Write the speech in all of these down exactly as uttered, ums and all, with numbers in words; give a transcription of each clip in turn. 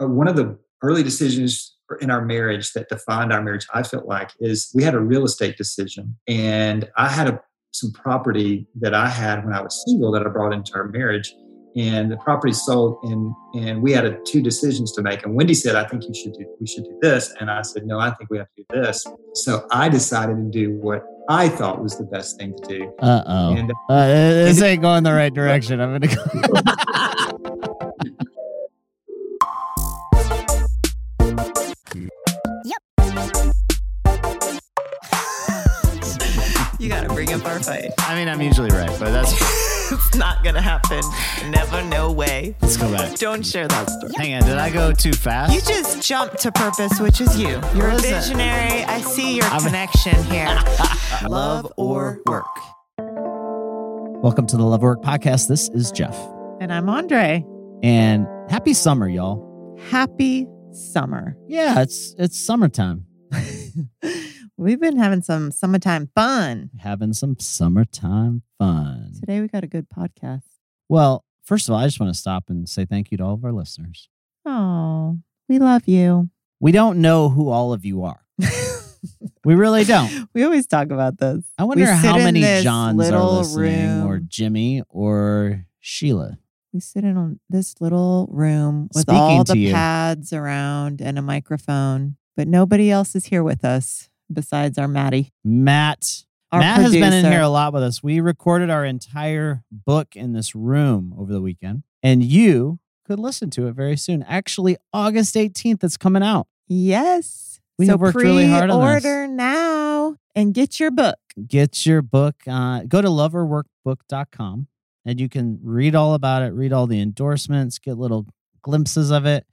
uh, one of the early decisions in our marriage that defined our marriage, I felt like, is we had a real estate decision. And I had a, some property that I had when I was single that I brought into our marriage. And the property sold, and and we had a, two decisions to make. And Wendy said, "I think you should do. We should do this." And I said, "No, I think we have to do this." So I decided to do what I thought was the best thing to do. Uh-oh. And, uh, this ain't going the right direction. I'm gonna go. You gotta bring up our fight. I mean, I'm usually right, but that's. It's not going to happen. Never, no way. Let's go back. Don't share that story. Hang on. Did I go too fast? You just jumped to purpose, which is you. You're a visionary. It? I see your I'm connection a- here. Love or Work. Welcome to the Love or Work podcast. This is Jeff. And I'm Andre. And happy summer, y'all. Happy summer. Yeah, it's it's summertime. We've been having some summertime fun. Having some summertime fun. Today we got a good podcast. Well, first of all, I just want to stop and say thank you to all of our listeners. Oh, we love you. We don't know who all of you are. We really don't. We always talk about this. I wonder how many Johns are listening, room. Or Jimmy or Sheila. We sit in this little room with Speaking all the you. pads around and a microphone, but nobody else is here with us. Besides our Matty. Matt. Our Matt producer. Has been in here a lot with us. We recorded our entire book in this room over the weekend. And you could listen to it very soon. Actually, August eighteenth, it's coming out. Yes. We so have worked really hard on this. Pre-order now and get your book. Get your book. Uh, go to love or work book dot com and you can read all about it, read all the endorsements, get little glimpses of it.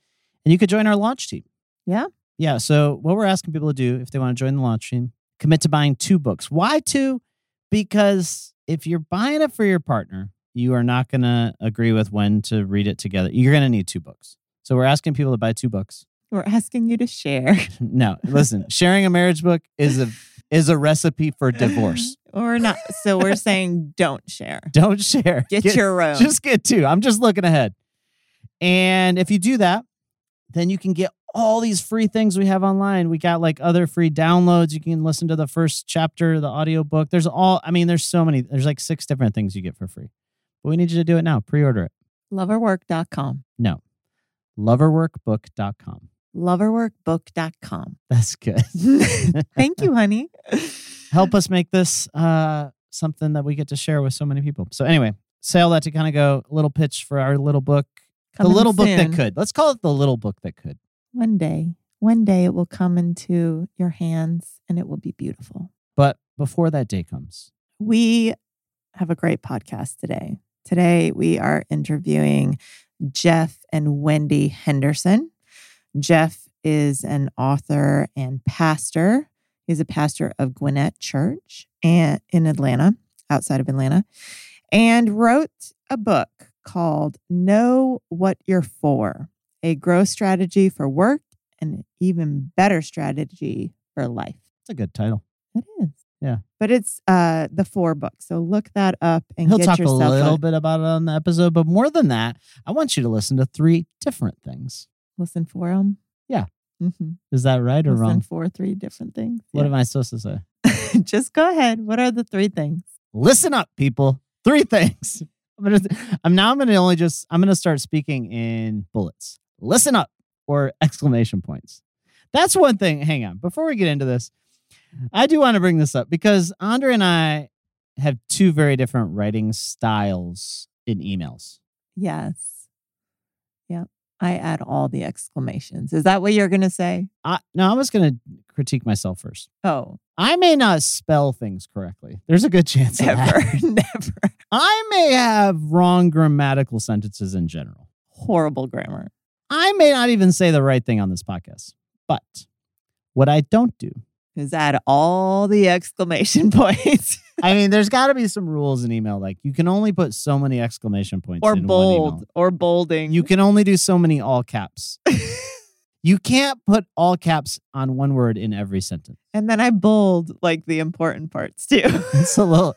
And you could join our launch team. Yeah. Yeah, so what we're asking people to do if they want to join the launch team, commit to buying two books. Why two? Because if you're buying it for your partner, you are not going to agree with when to read it together. You're going to need two books. So we're asking people to buy two books. We're asking you to share. No, listen, sharing a marriage book is a is a recipe for divorce. Or not. So we're saying don't share. Don't share. Get, get your own. Just get two. I'm just looking ahead. And if you do that, then you can get all these free things we have online. We got like other free downloads. You can listen to the first chapter of the audiobook. There's all, I mean, there's so many. There's like six different things you get for free. But we need you to do it now. Pre-order it. love or work dot com. No. love or work book dot com. love or work book dot com. That's good. Thank you, honey. Help us make this uh, something that we get to share with so many people. So anyway, say all that to kind of go a little pitch for our little book. Coming the little soon. book that could. Let's call it the little book that could. One day, one day it will come into your hands and it will be beautiful. But before that day comes, we have a great podcast today. Today, we are interviewing Jeff and Wendy Henderson. Jeff is an author and pastor. He's a pastor of Gwinnett Church and in Atlanta, outside of Atlanta, and wrote a book called Know What You're For. A growth strategy for work, and an even better strategy for life. It's a good title. It is. Yeah. But it's uh, the four books. So look that up and He'll get yourself. He'll talk a little up. bit about it on the episode, but more than that, I want you to listen to three different things. Listen for them? Yeah. Mm-hmm. Is that right or listen wrong? Listen for three different things. What yeah. am I supposed to say? Just go ahead. What are the three things? Listen up, people. Three things. I'm, gonna, I'm now I'm going to only just, I'm going to start speaking in bullets. Listen up, or exclamation points. That's one thing. Hang on. Before we get into this, I do want to bring this up because Andre and I have two very different writing styles in emails. Yes. Yeah. I add all the exclamations. Is that what you're going to say? I, no, I was going to critique myself first. Oh. I may not spell things correctly. There's a good chance of that. Never, never. I may have wrong grammatical sentences in general. Horrible grammar. I may not even say the right thing on this podcast, but what I don't do is add all the exclamation points. I mean, there's got to be some rules in email. Like you can only put so many exclamation points or in bold one email. Or bolding. You can only do so many all caps. You can't put all caps on one word in every sentence. And then I bold like the important parts too. It's a little,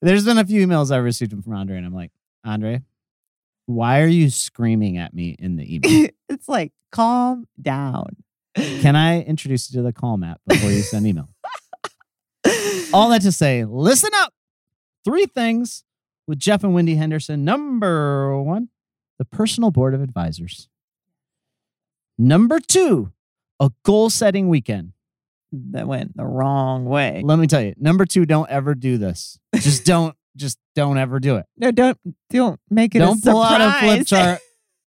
there's been a few emails I've received from Andre and I'm like, Andre, why are you screaming at me in the email? It's like, calm down. Can I introduce you to the Calm app before you send email? All that to say, listen up. Three things with Jeff and Wendy Henderson. Number one, the personal board of advisors. Number two, a goal-setting weekend. That went the wrong way. Let me tell you. Number two, don't ever do this. Just don't. Just don't ever do it. No, don't. Don't make it. Don't a pull surprise. out a flip chart.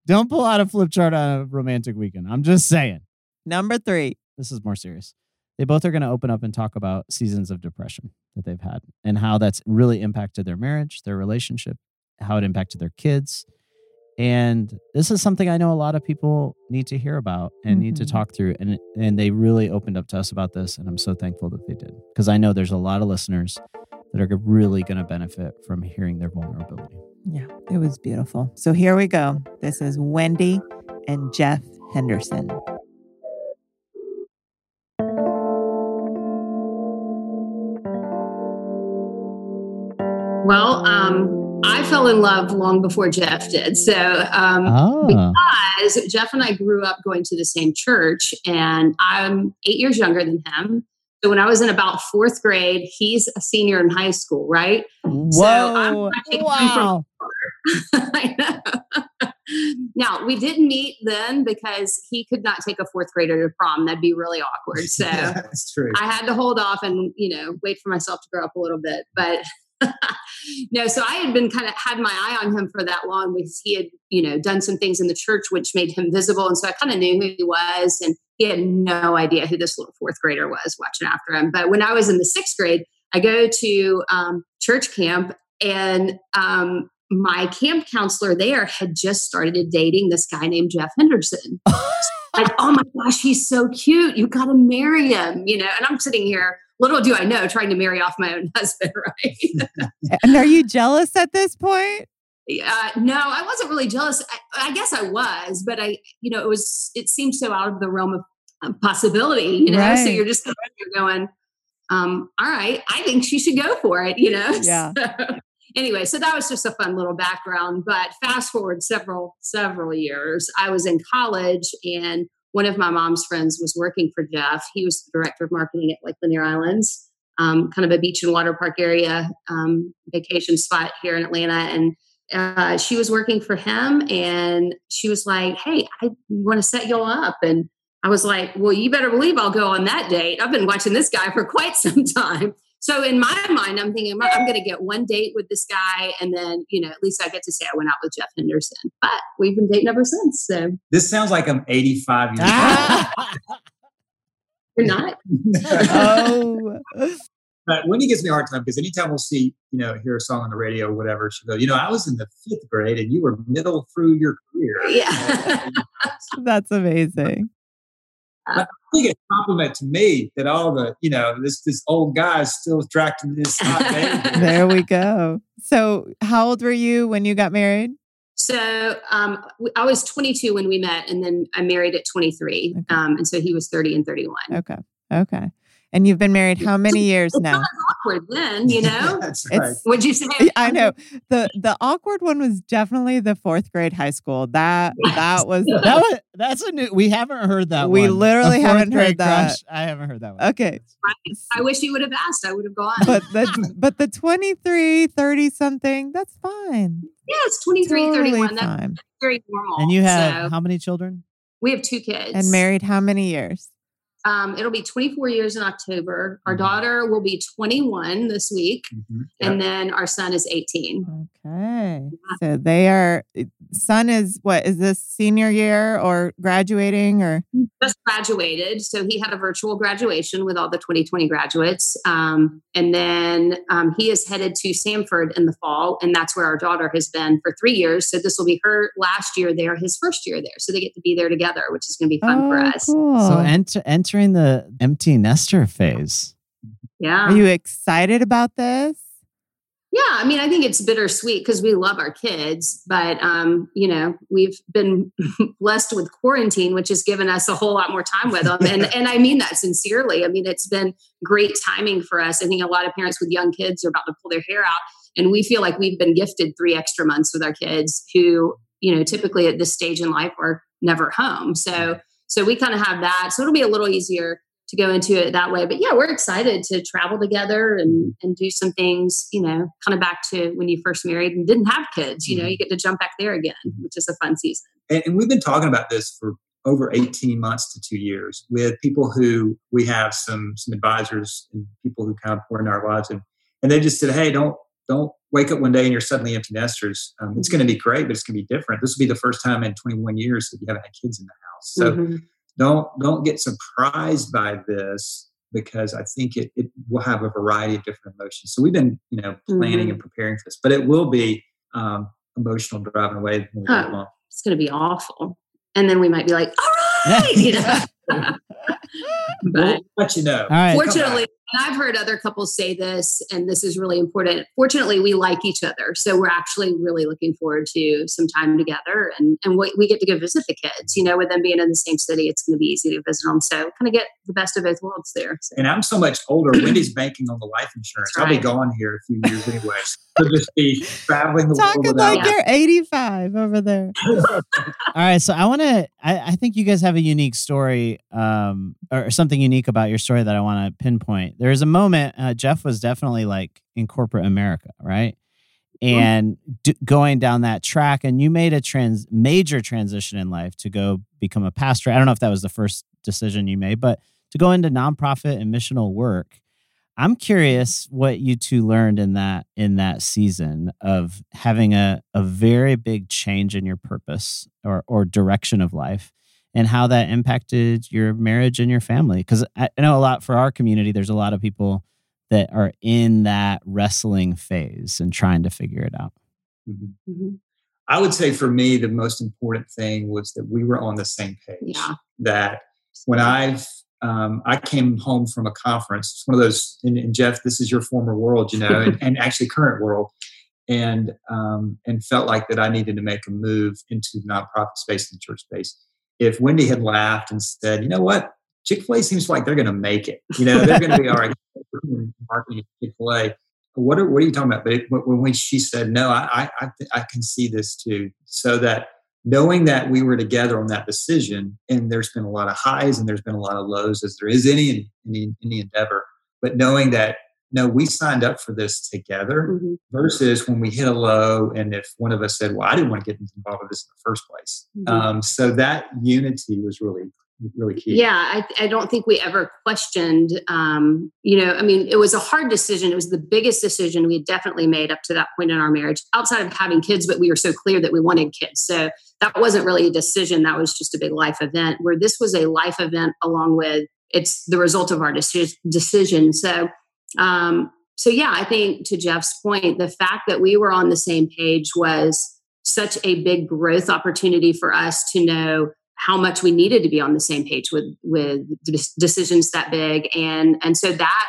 Don't pull out a flip chart on a romantic weekend. I'm just saying. Number three. This is more serious. They both are going to open up and talk about seasons of depression that they've had and how that's really impacted their marriage, their relationship, how it impacted their kids. And this is something I know a lot of people need to hear about and mm-hmm. need to talk through. And and they really opened up to us about this. And I'm so thankful that they did, because I know there's a lot of listeners that are really going to benefit from hearing their vulnerability. Yeah, it was beautiful. So here we go. This is Wendy and Jeff Henderson. Well, um, I fell in love long before Jeff did. So um, oh. because Jeff and I grew up going to the same church, and I'm eight years younger than him. So when I was in about fourth grade, he's a senior in high school, right? Whoa. So I'm taking wow. him from I know. Now, we didn't meet then because he could not take a fourth grader to prom. That'd be really awkward. So yeah, that's true. I had to hold off and, you know, wait for myself to grow up a little bit. But no, so I had been kind of had my eye on him for that long because he had, you know, done some things in the church which made him visible. And so I kind of knew who he was, and he had no idea who this little fourth grader was watching after him. But when I was in the sixth grade, I go to um, church camp, and um, my camp counselor there had just started dating this guy named Jeff Henderson. Like, oh my gosh, he's so cute. You got to marry him, you know, and I'm sitting here. Little do I know, trying to marry off my own husband, right? And are you jealous at this point? Uh, no, I wasn't really jealous. I, I guess I was, but I, you know, it was, it seemed so out of the realm of um, possibility, you know? Right. So you're just going, you're going, um, all right, I think she should go for it, you know? Yeah. So, anyway, so that was just a fun little background, but fast forward several, several years, I was in college, and one of my mom's friends was working for Jeff. He was the director of marketing at Lake Lanier Islands, um, kind of a beach and water park area, um, vacation spot here in Atlanta. And uh, she was working for him, and she was like, hey, I want to set y'all up. And I was like, well, you better believe I'll go on that date. I've been watching this guy for quite some time. So in my mind, I'm thinking, I'm going to get one date with this guy. And then, you know, at least I get to say I went out with Jeff Henderson. But we've been dating ever since. So this sounds like I'm eighty-five years old. You're not? Oh. But Wendy gives me a hard time because anytime we'll see, you know, hear a song on the radio or whatever, she'll go, you know, I was in the fifth grade and you were middle through your career. Yeah. That's amazing. I think it's a compliment to me that all the, you know, this this old guy is still attracting this hot baby. There we go. So how old were you when you got married? So um, I was twenty-two when we met, and then I married at twenty-three. Okay. Um, and so he was thirty and thirty-one. Okay. Okay. And you've been married how many years it's now? Not awkward then, you know? That's right. What'd you say? I know. The the awkward one was definitely the fourth grade high school. That that was, that was that's a new we haven't heard that we one. We literally haven't heard that. Crush, I haven't heard that one. Okay. I, I wish you would have asked. I would have gone. But the but the twenty-three, thirty something, that's fine. Yeah, it's twenty-three, totally thirty-one. That's, that's very normal. And you have so. how many children? We have two kids. And married how many years? Um, it'll be twenty-four years in October. Our daughter will be twenty-one this week. Mm-hmm. Yep. And then our son is eighteen. Okay. So they are, son is what, is this senior year or graduating or? Just graduated. So he had a virtual graduation with all the twenty twenty graduates. Um, and then um, he is headed to Samford in the fall. And that's where our daughter has been for three years. So this will be her last year there, his first year there. So they get to be there together, which is going to be fun oh, for us. Cool. So enter, enter. Entering the empty nester phase. Yeah. Are you excited about this? Yeah. I mean, I think it's bittersweet because we love our kids, but, um, you know, we've been blessed with quarantine, which has given us a whole lot more time with them. And, and I mean that sincerely. I mean, it's been great timing for us. I think a lot of parents with young kids are about to pull their hair out, and we feel like we've been gifted three extra months with our kids who you know, typically at this stage in life, we're never home. So, so we kind of have that. So it'll be a little easier to go into it that way. But yeah, we're excited to travel together and, and do some things, you know, kind of back to when you first married and didn't have kids, you know, you get to jump back there again, which is a fun season. And, and we've been talking about this for over eighteen months to two years with people who we have some, some advisors and people who kind of pour into our lives. And, and they just said, hey, don't, don't wake up one day and you're suddenly empty nesters. Um, it's going to be great, but it's going to be different. This will be the first time in twenty-one years that you haven't had kids in the house. So mm-hmm. don't, don't get surprised by this, because I think it, it will have a variety of different emotions. So we've been, you know, planning mm-hmm. and preparing for this, but it will be um, emotional driving away. When we oh, get along. It's going to be awful. And then we might be like, all right, you know. But we'll let you know. Right, fortunately, and I've heard other couples say this, and this is really important. Fortunately, we like each other. So we're actually really looking forward to some time together. And, and we, we get to go visit the kids, you know, with them being in the same city, it's going to be easy to visit them. So kind of get the best of both worlds there. So. And I'm so much older. Wendy's banking on the life insurance. Right. I'll be gone here a few years anyway. So just be traveling the Talking world. Talking like you're eighty-five over there. All right. So I want to, I, I think you guys have a unique story um, or something unique about your story that I want to pinpoint. There is a moment, uh, Jeff was definitely like in corporate America, right? And d- going down that track, and you made a trans major transition in life to go become a pastor. I don't know if that was the first decision you made, but to go into nonprofit and missional work. I'm curious what you two learned in that, in that season of having a, a very big change in your purpose or, or direction of life, and how that impacted your marriage and your family. Because I know a lot for our community, there's a lot of people that are in that wrestling phase and trying to figure it out. Mm-hmm. Mm-hmm. I would say for me, the most important thing was that we were on the same page. Yeah. That when I um, I came home from a conference, it's one of those, and, and Jeff, this is your former world, you know, and, and actually current world, and um, and felt like that I needed to make a move into the nonprofit space and the church space. If Wendy had laughed and said, you know what, Chick-fil-A seems like they're going to make it. You know, they're going to be all right. Marketing Chick-fil-A. What are, what are you talking about? But it, when, when she said, no, I, I, I can see this too. So that knowing that we were together on that decision, and there's been a lot of highs and there's been a lot of lows, as there is any, any, any endeavor, but knowing that, no, we signed up for this together mm-hmm. versus when we hit a low. And if one of us said, well, I didn't want to get involved with this in the first place. Mm-hmm. Um, so that unity was really, really key. Yeah. I, I don't think we ever questioned, um, you know, I mean, it was a hard decision. It was the biggest decision we had definitely made up to that point in our marriage outside of having kids, but we were so clear that we wanted kids. So that wasn't really a decision. That was just a big life event, where this was a life event along with it's the result of our deci- decision. So Um, so yeah, I think to Jeff's point, the fact that we were on the same page was such a big growth opportunity for us to know how much we needed to be on the same page with, with decisions that big. And, and so that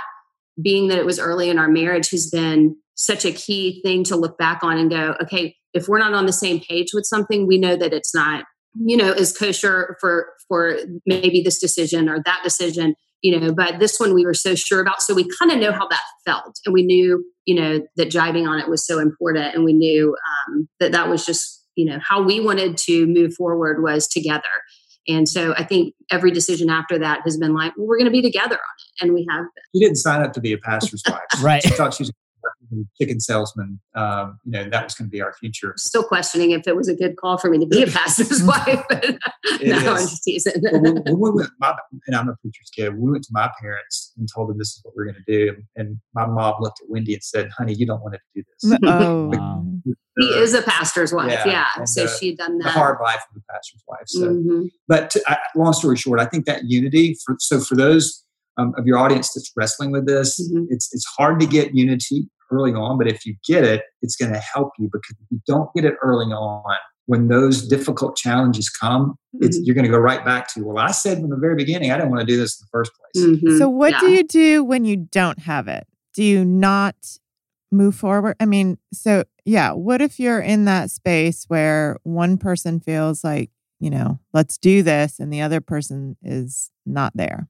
being that it was early in our marriage has been such a key thing to look back on and go, okay, if we're not on the same page with something, we know that it's not, you know, as kosher for, for maybe this decision or that decision. You know, but this one we were so sure about. So we kind of know how that felt. And we knew, you know, that jiving on it was so important. And we knew um, that that was just, you know, how we wanted to move forward was together. And so I think every decision after that has been like, well, we're going to be together on it. And we have been. You didn't sign up to be a pastor's wife. Right. She thought she was a chicken salesman. Um, you know, that was going to be our future. Still questioning if it was a good call for me to be a pastor's wife. No, I'm just teasing. Well, when, when we went, my, and I'm a preacher's kid. We went to my parents and told them this is what we're going to do. And my mom looked at Wendy and said, honey, you don't want to do this. Oh, wow. He is a pastor's wife. Yeah. yeah. And, so uh, she had done that. The hard life of a pastor's wife. So, mm-hmm. But to, I, long story short, I think that unity, for, so for those um, of your audience that's wrestling with this, mm-hmm. it's it's hard to get unity early on. But if you get it, it's going to help you, because if you don't get it early on, when those difficult challenges come, it's, you're going to go right back to, well, I said from the very beginning, I didn't want to do this in the first place. Mm-hmm. So what yeah. do you do when you don't have it? Do you not move forward? I mean, so yeah, what if you're in that space where one person feels like, you know, let's do this, and the other person is not there?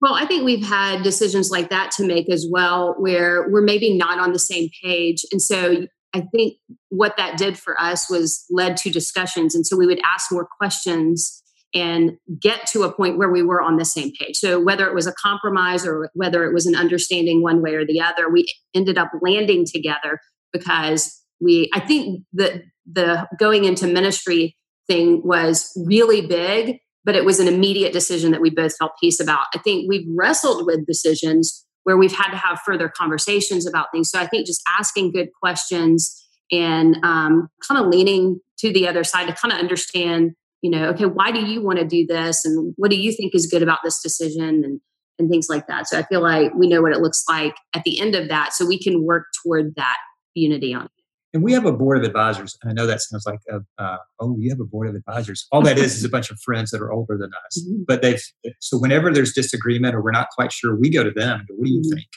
Well, I think we've had decisions like that to make as well, where we're maybe not on the same page. And so I think what that did for us was led to discussions. And so we would ask more questions and get to a point where we were on the same page. So whether it was a compromise or whether it was an understanding one way or the other, we ended up landing together because we, I think the, the going into ministry thing was really big, but it was an immediate decision that we both felt peace about. I think we've wrestled with decisions where we've had to have further conversations about things. So I think just asking good questions and um, kind of leaning to the other side to kind of understand, you know, okay, why do you want to do this? And what do you think is good about this decision and, and things like that. So I feel like we know what it looks like at the end of that. So we can work toward that unity on it. And we have a board of advisors. And I know that sounds like, a, uh, oh, you have a board of advisors. All that is is a bunch of friends that are older than us. Mm-hmm. But they've, so whenever there's disagreement or we're not quite sure, we go to them and go, what do you mm-hmm. think?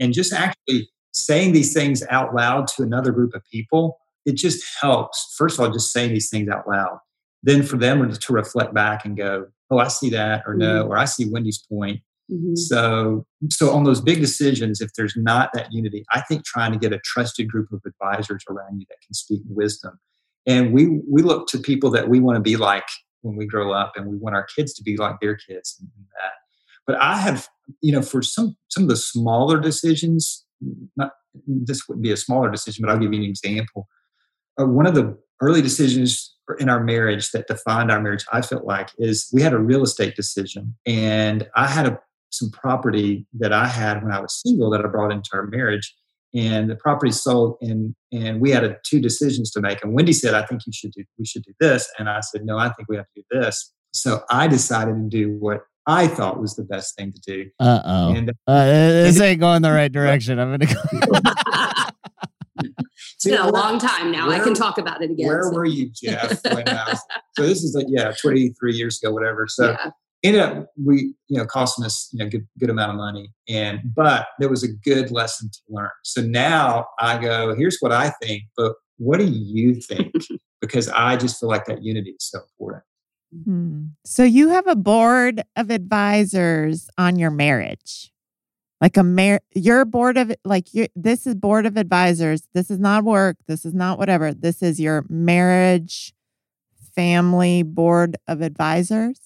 And just actually saying these things out loud to another group of people, it just helps. First of all, just saying these things out loud. Then for them to reflect back and go, oh, I see that, or mm-hmm. no, or I see Wendy's point. Mm-hmm. So, so on those big decisions, if there's not that unity, I think trying to get a trusted group of advisors around you that can speak wisdom. And we, we look to people that we want to be like when we grow up, and we want our kids to be like their kids and that. But I have, you know, for some, some of the smaller decisions, not, this wouldn't be a smaller decision, but I'll give you an example. Uh, one of the early decisions in our marriage that defined our marriage, I felt like, is we had a real estate decision, and I had a some property that I had when I was single that I brought into our marriage, and the property sold, and and we had a, two decisions to make. And Wendy said, I think you should do, we should do this. And I said, no, I think we have to do this. So I decided to do what I thought was the best thing to do. Uh-oh. And, uh, this ain't going the right direction. I'm going to go. It's been a long time now. Where, I can talk about it again. Where so. were you, Jeff? When I was, so this is like, yeah, twenty-three years ago, whatever. So yeah. Ended up, we, you know, costing us, you know, good, good amount of money. And, but there was a good lesson to learn. So now I go, here's what I think, but what do you think? Because I just feel like that unity is so important. Mm-hmm. So you have a board of advisors on your marriage, like a mar- your board of, like your, this is board of advisors. This is not work. This is not whatever. This is your marriage family board of advisors.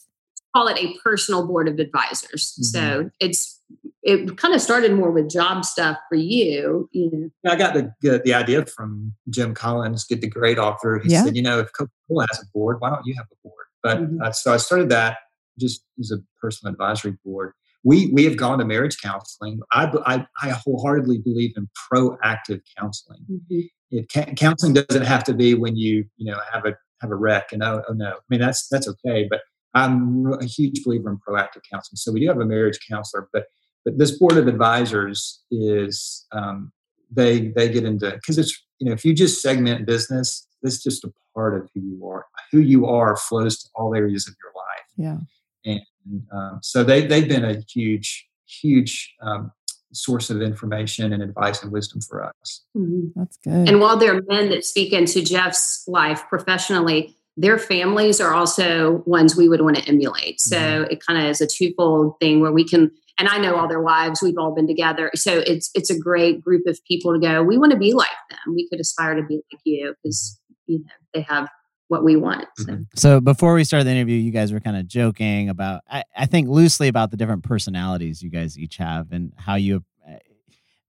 Call it a personal board of advisors. Mm-hmm. So it's, it kind of started more with job stuff for you. you know. I got the the, the idea from Jim Collins, get the great author. He yeah. said, you know, if Coca-Cola has a board, why don't you have a board? But mm-hmm. uh, so I started that just as a personal advisory board. We we have gone to marriage counseling. I I, I wholeheartedly believe in proactive counseling. Mm-hmm. It can, counseling doesn't have to be when you you know have a have a wreck and oh, oh no. I mean that's that's okay, but I'm a huge believer in proactive counseling. So we do have a marriage counselor, but but this board of advisors is um, they they get into, because it's, you know, if you just segment business, that's just a part of who you are. Who you are flows to all areas of your life. Yeah, and um, so they they've been a huge huge um, source of information and advice and wisdom for us. Mm-hmm. That's good. And while there are men that speak into Jeff's life professionally, their families are also ones we would want to emulate. So mm-hmm. it kind of is a twofold thing where we can, and I know all their wives, we've all been together. So it's, it's a great group of people to go, we want to be like them. We could aspire to be like you, because, you know, they have what we want. So, mm-hmm. so before we started the interview, you guys were kind of joking about, I, I think loosely about the different personalities you guys each have and how you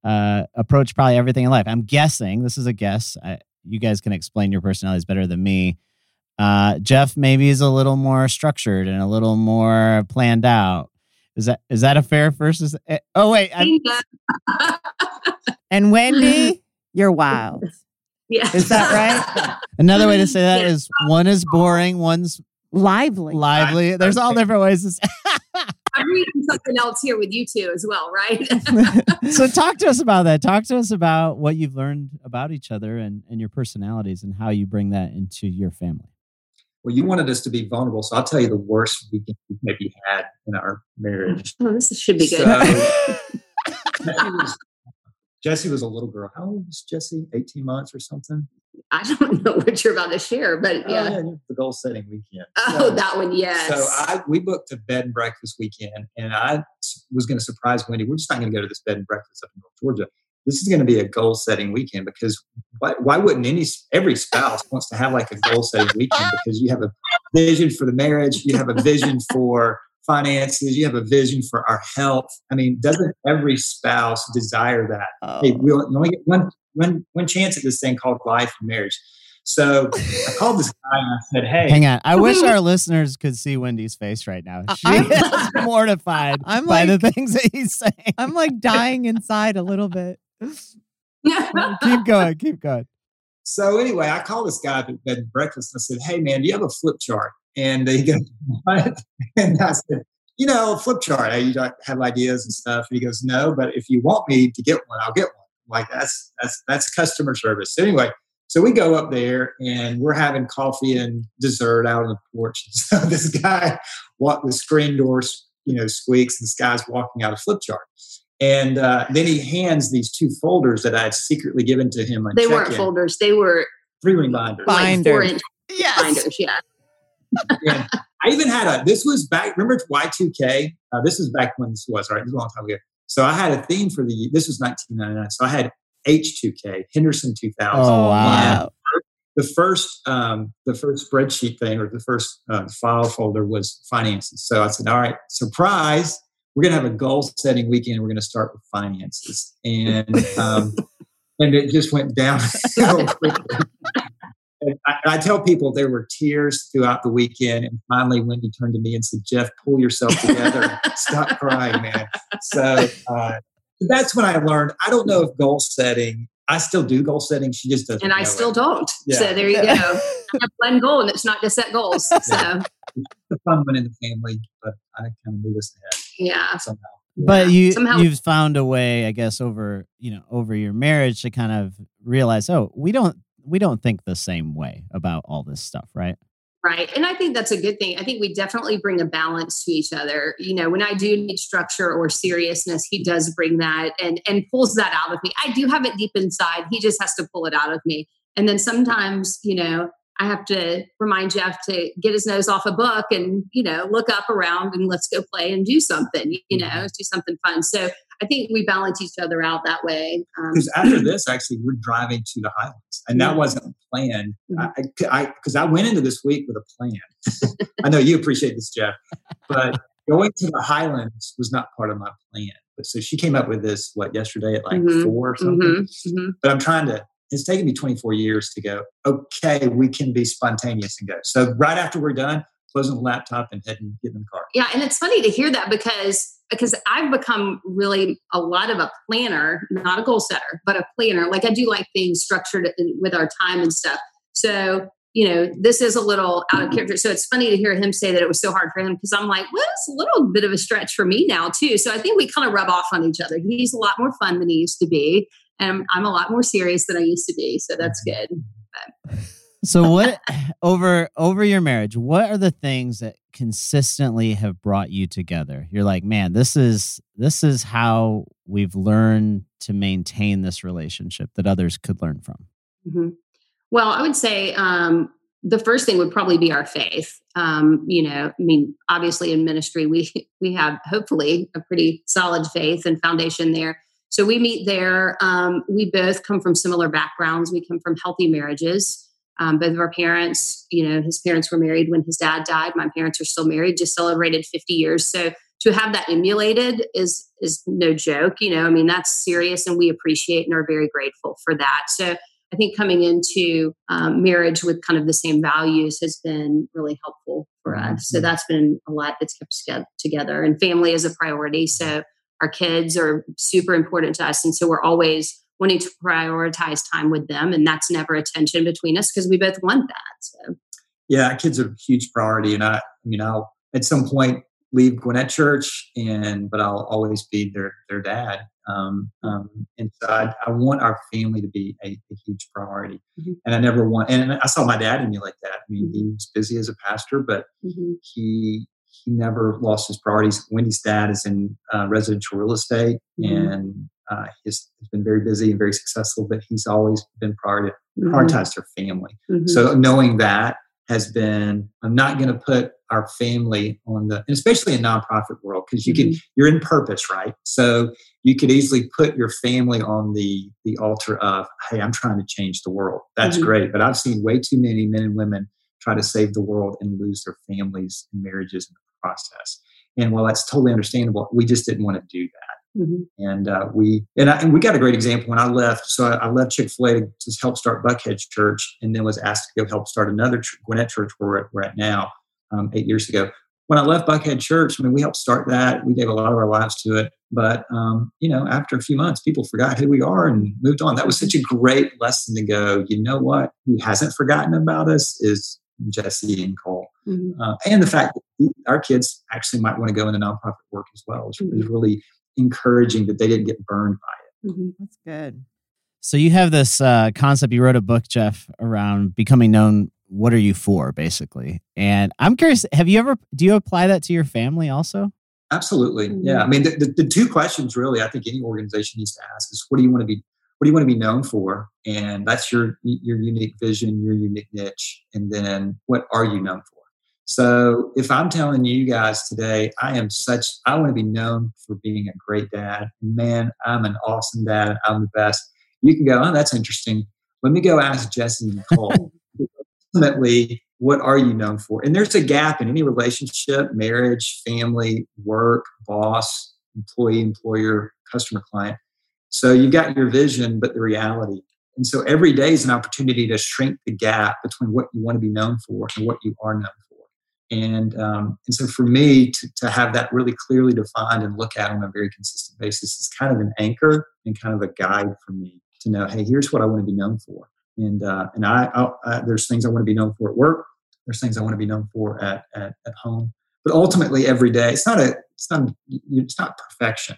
uh, approach probably everything in life. I'm guessing, this is a guess. I, you guys can explain your personalities better than me. Uh, Jeff maybe is a little more structured and a little more planned out. Is that is that a fair versus? Oh wait, and Wendy, you're wild. Yeah, is that right? Another way to say that is one is boring, one's lively. Lively. There's all different ways to say. I'm reading something else here with you two as well, right? So talk to us about that. Talk to us about what you've learned about each other and and your personalities and how you bring that into your family. Well, you wanted us to be vulnerable, so I'll tell you the worst weekend we maybe had in our marriage. Oh, this should be good. So, Jesse, was, Jesse was a little girl. How old was Jesse? eighteen months or something? I don't know what you're about to share, but yeah. Oh, yeah, the goal setting weekend. Oh, so, that one, yes. So I we booked a bed and breakfast weekend, and I was going to surprise Wendy. We're just not going to go to this bed and breakfast up in North Georgia. this is going to be a goal setting weekend, because why, why wouldn't any, every spouse wants to have like a goal setting weekend, because you have a vision for the marriage. You have a vision for finances. You have a vision for our health. I mean, doesn't every spouse desire that? Oh. Hey, we only get one, one, one chance at this thing called life and marriage. So I called this guy and I said, hey. Hang on. I wish our listeners could see Wendy's face right now. She I'm, is mortified I'm by like, the things that he's saying. I'm like dying inside a little bit. Keep going. Keep going. So anyway, I called this guy up at bed and breakfast. And I said, hey, man, do you have a flip chart? And he goes, what? And I said, you know, a flip chart. I have ideas and stuff. And he goes, no, but if you want me to get one, I'll get one. I'm like, that's that's that's customer service. So anyway. So we go up there and we're having coffee and dessert out on the porch. So this guy walked the screen door, you know, squeaks. And this guy's walking out a flip chart. And uh, then he hands these two folders that I had secretly given to him. On they check-in. Weren't folders. They were three-ring binders. Binders. Like yes. Binders, yeah. And I even had a, this was back, remember Y two K? Uh, this is back when this was, right? This was a long time ago. So I had a theme for the, this was nineteen ninety-nine. So I had H two K, Henderson two thousand. Oh, wow. The first, um, the first spreadsheet thing or the first uh, file folder was finances. So I said, all right, surprise. We're going to have a goal setting weekend. We're going to start with finances. And, um, and it just went down so quickly. And I, I tell people there were tears throughout the weekend. And finally, Wendy turned to me and said, Jeff, pull yourself together. Stop crying, man. So, uh, that's when I learned. I don't know if goal setting, I still do goal setting. She just doesn't. And I still it. don't. Yeah. So there you go. I have one goal and it's not to set goals. So yeah. It's a fun one in the family, but I kind of move this ahead. Yeah. Somehow. But yeah. you, Somehow. you've found a way, I guess, over, you know, over your marriage to kind of realize, oh, we don't, we don't think the same way about all this stuff. Right. Right. And I think that's a good thing. I think we definitely bring a balance to each other. You know, when I do need structure or seriousness, he does bring that and, and pulls that out of me. I do have it deep inside. He just has to pull it out of me. And then sometimes, you know, I have to remind Jeff to get his nose off a book and, you know, look up around and let's go play and do something, you know, mm-hmm. do something fun. So I think we balance each other out that way. Because um, after this, actually, we're driving to the Highlands. And that wasn't planned. Because mm-hmm. I, I, I went into this week with a plan. I know you appreciate this, Jeff. But going to the Highlands was not part of my plan. But so she came up with this, what, yesterday at like mm-hmm. four or something? Mm-hmm. Mm-hmm. But I'm trying to, it's taken me twenty-four years to go, okay, we can be spontaneous and go. So right after we're done, closing the laptop and heading, getting in the car. Yeah. And it's funny to hear that because... because I've become really a lot of a planner, not a goal setter, but a planner. Like I do like things structured with our time and stuff. So, you know, this is a little out of character. So it's funny to hear him say that it was so hard for him because I'm like, well, it's a little bit of a stretch for me now too. So I think we kind of rub off on each other. He's a lot more fun than he used to be. And I'm a lot more serious than I used to be. So that's good. But. So what, over over your marriage, what are the things that consistently have brought you together? You're like, man, this is this is how we've learned to maintain this relationship that others could learn from. Mm-hmm. Well, I would say um, the first thing would probably be our faith. Um, you know, I mean, obviously in ministry, we we have hopefully a pretty solid faith and foundation there. So we meet there. Um, we both come from similar backgrounds. We come from healthy marriages. Um, both of our parents, you know, his parents were married when his dad died. My parents are still married, just celebrated fifty years. So to have that emulated is is no joke. You know, I mean, that's serious and we appreciate and are very grateful for that. So I think coming into um, marriage with kind of the same values has been really helpful for mm-hmm. us. So that's been a lot that's kept together. And family is a priority. So our kids are super important to us. And so we're always wanting to prioritize time with them. And that's never a tension between us because we both want that. So. Yeah, kids are a huge priority. And I, I mean, I'll at some point leave Gwinnett Church, and but I'll always be their their dad. Um, um, and so I, I want our family to be a, a huge priority. Mm-hmm. And I never want, and I saw my dad emulate that. I mean, mm-hmm. he was busy as a pastor, but mm-hmm. he he never lost his priorities. Wendy's dad is in uh, residential real estate mm-hmm. and Uh, he's, he's been very busy and very successful, but he's always been prior to, mm-hmm. prioritized her family. Mm-hmm. So knowing that, has been, I'm not going to put our family on the, and especially in nonprofit world, because you mm-hmm. can, you're in purpose, right? So you could easily put your family on the the altar of, hey, I'm trying to change the world. That's mm-hmm. great. But I've seen way too many men and women try to save the world and lose their families and marriages in the process. And while that's totally understandable, we just didn't want to do that. Mm-hmm. And uh, we and, I, and we got a great example when I left. So I, I left Chick-fil-A to help start Buckhead Church, and then was asked to go help start another ch- Gwinnett Church where we're at now. Um, eight years ago. When I left Buckhead Church, I mean, we helped start that. We gave a lot of our lives to it. But, um, you know, after a few months, people forgot who we are and moved on. That was such a great lesson to go, you know what? Who hasn't forgotten about us is Jesse and Cole. Mm-hmm. Uh, and the fact that our kids actually might want to go into nonprofit work as well is mm-hmm. really encouraging that they didn't get burned by it. Mm-hmm. That's good. So you have this uh, concept, you wrote a book, Jeff, around becoming known. What are you for, basically? And I'm curious, have you ever, do you apply that to your family also? Absolutely. Yeah. I mean, the, the, the two questions really, I think any organization needs to ask is, what do you want to be, what do you want to be known for? And that's your, your unique vision, your unique niche. And then what are you known for? So if I'm telling you guys today, I am such, I want to be known for being a great dad, man, I'm an awesome dad. I'm the best. You can go, oh, that's interesting. Let me go ask Jesse and Nicole. Ultimately, what are you known for? And there's a gap in any relationship, marriage, family, work, boss, employee, employer, customer, client. So you've got your vision, but the reality. And so every day is an opportunity to shrink the gap between what you want to be known for and what you are known for. And um, and so for me to, to have that really clearly defined and look at on a very consistent basis is kind of an anchor and kind of a guide for me to know, hey, here's what I want to be known for. And uh, and I, I, I there's things I want to be known for at work. There's things I want to be known for at, at at home. But ultimately, every day, it's not a it's not it's not perfection,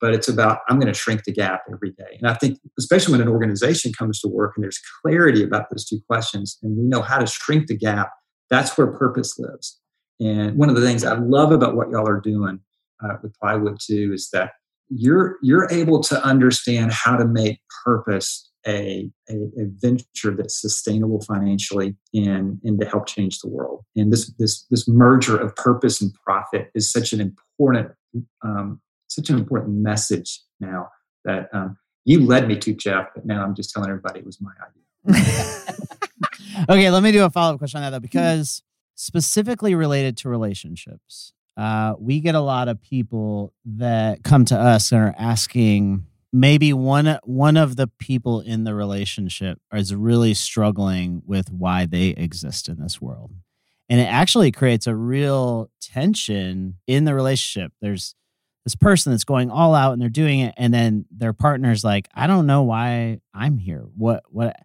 but it's about I'm going to shrink the gap every day. And I think, especially when an organization comes to work and there's clarity about those two questions, and we know how to shrink the gap, that's where purpose lives. And one of the things I love about what y'all are doing uh, with Plywood too is that you're you're able to understand how to make purpose A, a, a venture that's sustainable financially and, and to help change the world. And this this this merger of purpose and profit is such an important um, such an important message now that um, you led me to, Jeff, but now I'm just telling everybody it was my idea. Okay, let me do a follow-up question on that, though, because specifically related to relationships, uh, we get a lot of people that come to us and are asking, maybe one one of the people in the relationship is really struggling with why they exist in this world. And it actually creates a real tension in the relationship. There's this person that's going all out and they're doing it, and then their partner's like, I don't know why I'm here. What what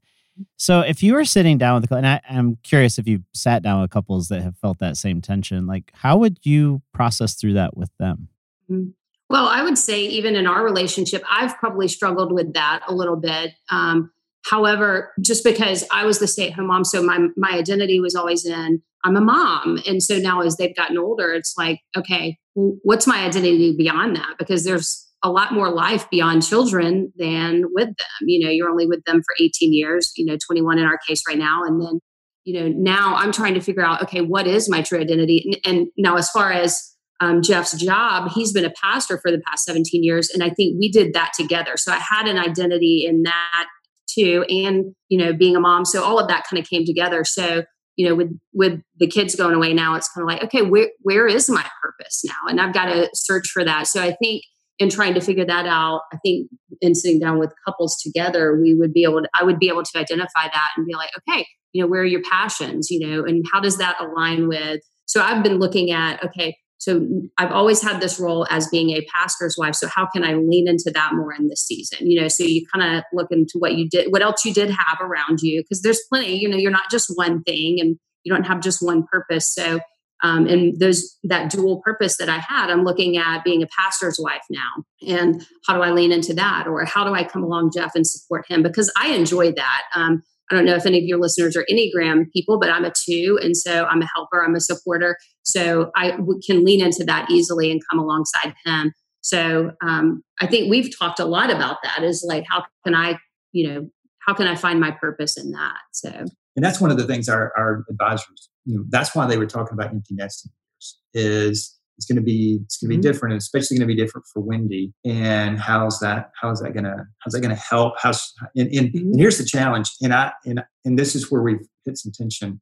so if you were sitting down with a couple, and I, I'm curious if you've sat down with couples that have felt that same tension, like how would you process through that with them? Mm-hmm. Well, I would say even in our relationship, I've probably struggled with that a little bit. Um, however, just because I was the stay-at-home mom, so my my identity was always in, I'm a mom. And so now as they've gotten older, it's like, okay, what's my identity beyond that? Because there's a lot more life beyond children than with them. You know, you're only with them for eighteen years, you know, twenty-one in our case right now. And then, you know, now I'm trying to figure out, okay, what is my true identity? And, and now as far as Um, Jeff's job, he's been a pastor for the past seventeen years. And I think we did that together. So I had an identity in that too. And, you know, being a mom. So all of that kind of came together. So, you know, with, with the kids going away now, it's kind of like, okay, where, where is my purpose now? And I've got to search for that. So I think in trying to figure that out, I think in sitting down with couples together, we would be able to, I would be able to identify that and be like, okay, you know, where are your passions, you know, and how does that align with, so I've been looking at, okay, so I've always had this role as being a pastor's wife. So how can I lean into that more in this season? You know, so you kind of look into what you did, what else you did have around you, because there's plenty, you know, you're not just one thing and you don't have just one purpose. So, um, and those, that dual purpose that I had, I'm looking at being a pastor's wife now. And how do I lean into that? Or how do I come along, Jeff, and support him? Because I enjoy that. Um, I don't know if any of your listeners are Enneagram people, but I'm a two. And so I'm a helper, I'm a supporter. So I w- can lean into that easily and come alongside him. So um, I think we've talked a lot about that is like, how can I, you know, how can I find my purpose in that? So And that's one of the things our, our advisors, you know, that's why they were talking about empty nesting years, is it's going to be, it's going to be mm-hmm. different, and especially going to be different for Wendy. And how's that, how's that going to, how's that going to help? How's, and, and, mm-hmm. and here's the challenge. And I, and, and this is where we've hit some tension.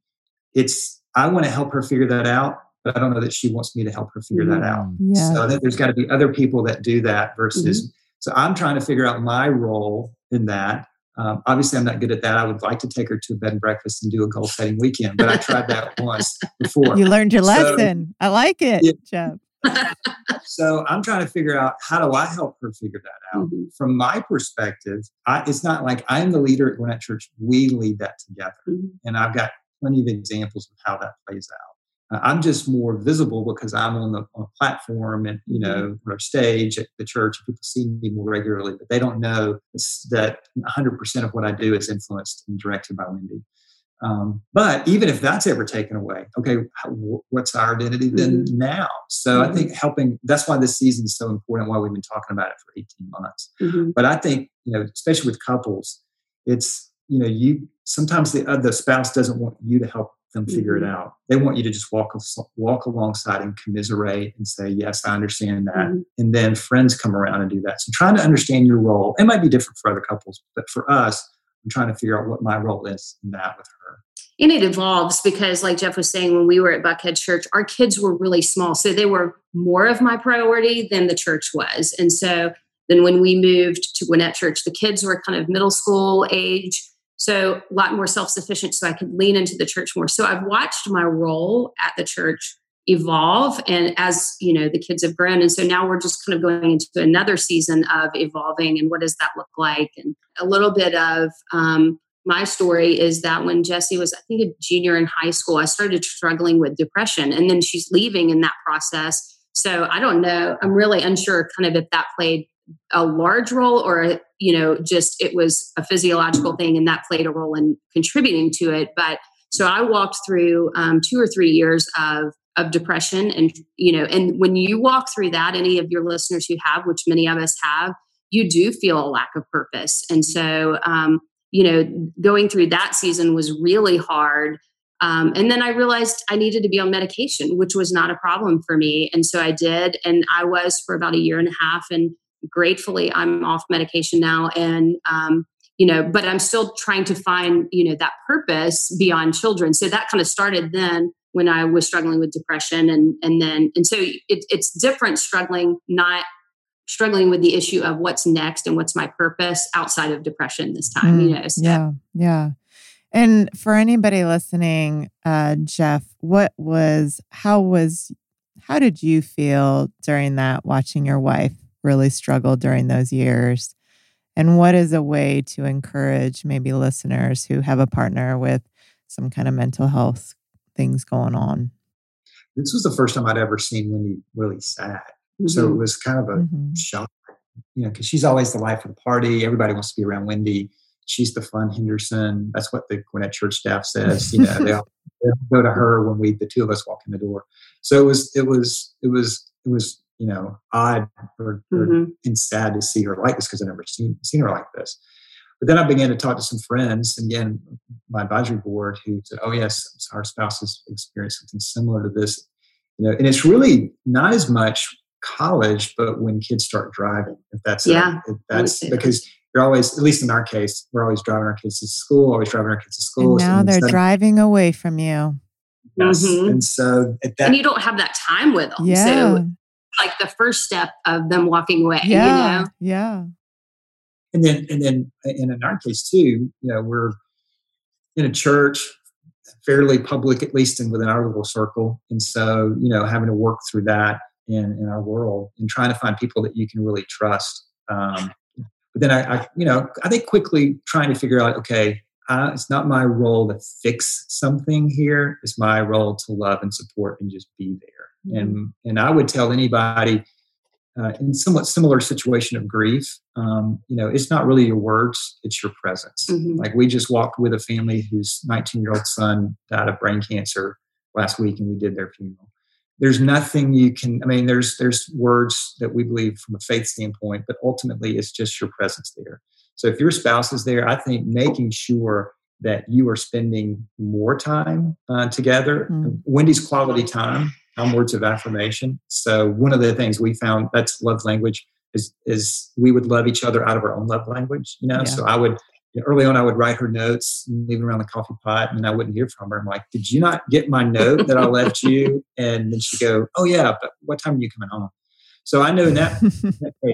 It's, I want to help her figure that out, but I don't know that she wants me to help her figure mm-hmm. that out. Yeah. So that there's got to be other people that do that versus, mm-hmm. so I'm trying to figure out my role in that. Um, obviously, I'm not good at that. I would like to take her to a bed and breakfast and do a goal setting weekend, but I tried that once before. You learned your lesson. So, I like it, yeah. Jeff. So I'm trying to figure out, how do I help her figure that out? Mm-hmm. From my perspective, I, it's not like I'm the leader at Gwinnett Church. We lead that together. Mm-hmm. And I've got plenty of examples of how that plays out. Uh, I'm just more visible because I'm on the on a platform and, you know, or stage at the church. People see me more regularly, but they don't know that one hundred percent of what I do is influenced and directed by Wendy. Um, but even if that's ever taken away, okay, how, what's our identity then mm-hmm. now? So mm-hmm. I think helping, that's why this season is so important, why we've been talking about it for eighteen months. Mm-hmm. But I think, you know, especially with couples, it's, you know, you sometimes the other spouse doesn't want you to help them figure mm-hmm. it out. They want you to just walk, walk alongside and commiserate and say, yes, I understand that. Mm-hmm. And then friends come around and do that. So trying to understand your role, it might be different for other couples, but for us, I'm trying to figure out what my role is in that with her. And it evolves because, like Jeff was saying, when we were at Buckhead Church, our kids were really small. So they were more of my priority than the church was. And so then when we moved to Gwinnett Church, the kids were kind of middle school age. So a lot more self-sufficient, so I could lean into the church more. So I've watched my role at the church evolve. And as, you know, the kids have grown. And so now we're just kind of going into another season of evolving. And what does that look like? And a little bit of um, my story is that when Jessie was, I think, a junior in high school, I started struggling with depression. And then she's leaving in that process. So I don't know. I'm really unsure kind of if that played a large role or, you know, just it was a physiological thing and that played a role in contributing to it. But so I walked through um, two or three years of of depression. And, you know, and when you walk through that, any of your listeners who have, which many of us have, you do feel a lack of purpose. And so, um, you know, going through that season was really hard. Um, and then I realized I needed to be on medication, which was not a problem for me. And so I did. And I was for about a year and a half. And gratefully, I'm off medication now. And, um, you know, but I'm still trying to find, you know, that purpose beyond children. So that kind of started then, when I was struggling with depression. And, and then, and so it, it's different struggling, not struggling with the issue of what's next and what's my purpose outside of depression this time, mm, you know? So. Yeah. Yeah. And for anybody listening, uh, Jeff, what was, how was, how did you feel during that, watching your wife really struggle during those years? And what is a way to encourage maybe listeners who have a partner with some kind of mental health things going on? This was the first time I'd ever seen Wendy really sad. Mm-hmm. So it was kind of a mm-hmm. shock, you know, because she's always the life of the party. Everybody wants to be around Wendy. She's the fun Henderson. That's what the Gwinnett Church staff says. You know, they all, they all go to her when we, the two of us, walk in the door. So it was, it was, it was, it was, you know, odd or, mm-hmm. or and sad to see her like this because I've never seen seen her like this. But then I began to talk to some friends, and again, my advisory board, who said, oh, yes, our spouses experienced something similar to this. You know, and it's really not as much college, but when kids start driving, if that's, yeah, a, if that's because you're always, at least in our case, we're always driving our kids to school, always driving our kids to school. And now and they're instead, driving away from you. Yes. Mm-hmm. And so at that, and you don't have that time with them. Yeah. So like the first step of them walking away, yeah, you know? Yeah. And then, and then, and in our case too, you know, we're in a church, fairly public, at least, and within our little circle. And so, you know, having to work through that in, in our world and trying to find people that you can really trust. Um, but then I, I, you know, I think quickly trying to figure out, okay, uh, it's not my role to fix something here. It's my role to love and support and just be there. Mm-hmm. And, and I would tell anybody, Uh, in somewhat similar situation of grief, um, you know, it's not really your words, it's your presence. Mm-hmm. Like we just walked with a family whose nineteen-year-old son died of brain cancer last week, and we did their funeral. There's nothing you can, I mean, there's there's words that we believe from a faith standpoint, but ultimately it's just your presence there. So if your spouse is there, I think making sure that you are spending more time uh, together. Mm. Wendy's quality time, I'm words of affirmation. So one of the things we found that's love language is, is we would love each other out of our own love language. You know, yeah. So I would, early on, I would write her notes and leave them around the coffee pot, and I wouldn't hear from her. I'm like, did you not get my note that I left you? And then she'd go, oh yeah, but what time are you coming home? So I knew in that, that day,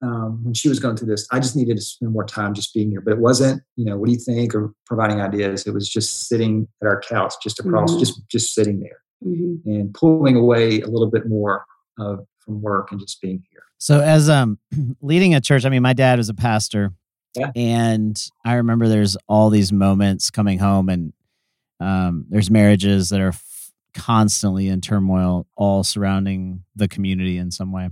um, when she was going through this, I just needed to spend more time just being here. But it wasn't, you know, what do you think, or providing ideas. It was just sitting at our couch, just across, mm-hmm. just just sitting there mm-hmm. and pulling away a little bit more uh, from work and just being here. So as um, leading a church, I mean, my dad was a pastor. Yeah. And I remember there's all these moments coming home, and um, there's marriages that are f- constantly in turmoil, all surrounding the community in some way.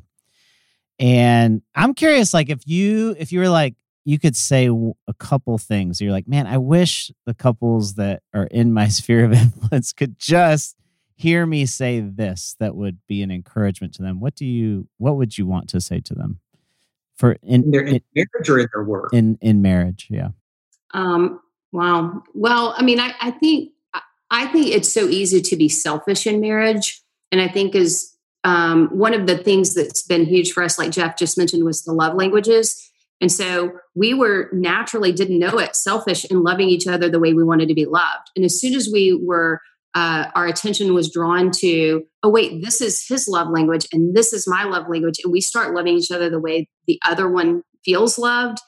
And I'm curious, like if you, if you were like, you could say a couple things, you're like, man, I wish the couples that are in my sphere of influence could just hear me say this, that would be an encouragement to them. What do you, what would you want to say to them? For in, in, their, in it, marriage or in their work? In, in marriage, yeah. Um, wow. Well, I mean, I, I think I think it's so easy to be selfish in marriage. And I think is um, one of the things that's been huge for us, like Jeff just mentioned, was the love languages. And so we were naturally, didn't know it, selfish in loving each other the way we wanted to be loved. And as soon as we were, uh, our attention was drawn to, oh, wait, this is his love language and this is my love language. And we start loving each other the way the other one feels loved,